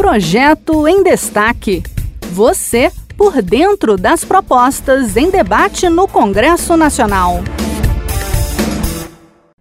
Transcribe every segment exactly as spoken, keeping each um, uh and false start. Projeto em Destaque. Você por dentro das propostas em debate no Congresso Nacional.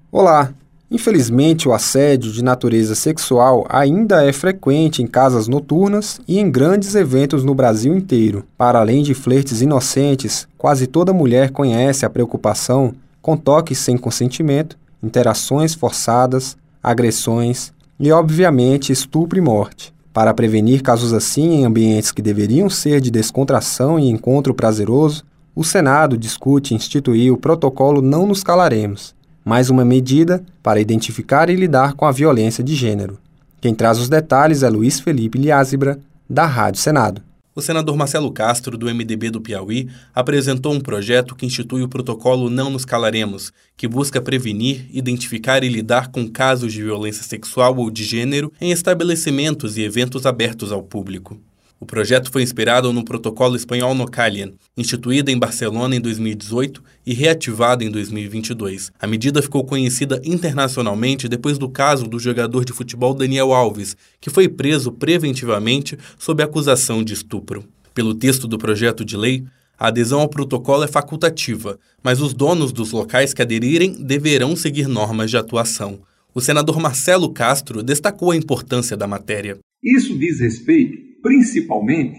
Olá! Infelizmente, o assédio de natureza sexual ainda é frequente em casas noturnas e em grandes eventos no Brasil inteiro. Para além de flertes inocentes, quase toda mulher conhece a preocupação com toques sem consentimento, interações forçadas, agressões e, obviamente, estupro e morte. Para prevenir casos assim em ambientes que deveriam ser de descontração e encontro prazeroso, o Senado discute instituir o Protocolo Não Nos Calaremos, mais uma medida para identificar e lidar com a violência de gênero. Quem traz os detalhes é Luiz Felipe Liázibra, da Rádio Senado. O senador Marcelo Castro, do M D B do Piauí, apresentou um projeto que institui o Protocolo Não Nos Calaremos, que busca prevenir, identificar e lidar com casos de violência sexual ou de gênero em estabelecimentos e eventos abertos ao público. O projeto foi inspirado no protocolo espanhol No Callarem, instituído em Barcelona em dois mil e dezoito e reativado em dois mil e vinte e dois. A medida ficou conhecida internacionalmente depois do caso do jogador de futebol Daniel Alves, que foi preso preventivamente sob acusação de estupro. Pelo texto do projeto de lei, a adesão ao protocolo é facultativa, mas os donos dos locais que aderirem deverão seguir normas de atuação. O senador Marcelo Castro destacou a importância da matéria. Isso diz respeito principalmente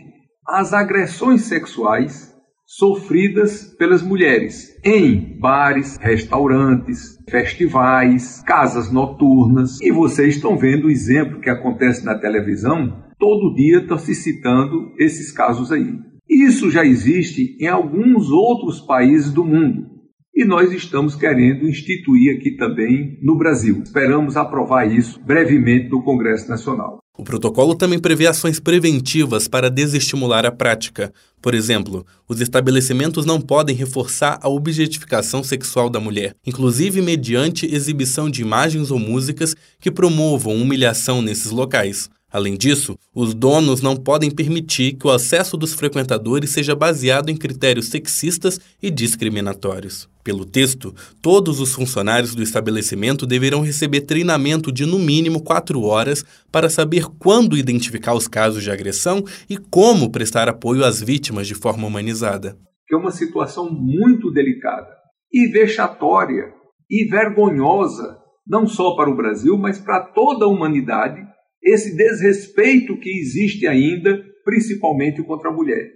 as agressões sexuais sofridas pelas mulheres em bares, restaurantes, festivais, casas noturnas. E vocês estão vendo o exemplo que acontece na televisão, todo dia estão se citando esses casos aí. Isso já existe em alguns outros países do mundo e nós estamos querendo instituir aqui também no Brasil. Esperamos aprovar isso brevemente no Congresso Nacional. O protocolo também prevê ações preventivas para desestimular a prática. Por exemplo, os estabelecimentos não podem reforçar a objetificação sexual da mulher, inclusive mediante exibição de imagens ou músicas que promovam humilhação nesses locais. Além disso, os donos não podem permitir que o acesso dos frequentadores seja baseado em critérios sexistas e discriminatórios. Pelo texto, todos os funcionários do estabelecimento deverão receber treinamento de no mínimo quatro horas para saber quando identificar os casos de agressão e como prestar apoio às vítimas de forma humanizada. É uma situação muito delicada e vexatória e vergonhosa, não só para o Brasil, mas para toda a humanidade, esse desrespeito que existe ainda, principalmente contra a mulher.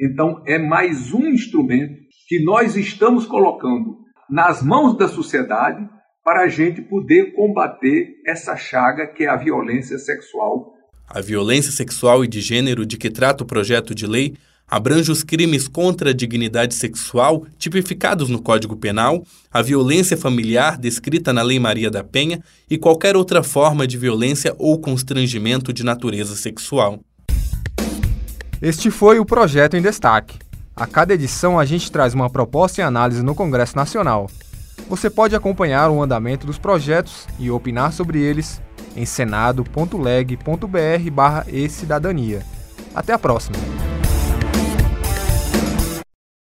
Então, é mais um instrumento que nós estamos colocando nas mãos da sociedade para a gente poder combater essa chaga que é a violência sexual. A violência sexual e de gênero de que trata o projeto de lei abrange os crimes contra a dignidade sexual tipificados no Código Penal, a violência familiar descrita na Lei Maria da Penha e qualquer outra forma de violência ou constrangimento de natureza sexual. Este foi o Projeto em Destaque. A cada edição a gente traz uma proposta e análise no Congresso Nacional. Você pode acompanhar o andamento dos projetos e opinar sobre eles em senado ponto leg ponto br barra e cidadania. Até a próxima!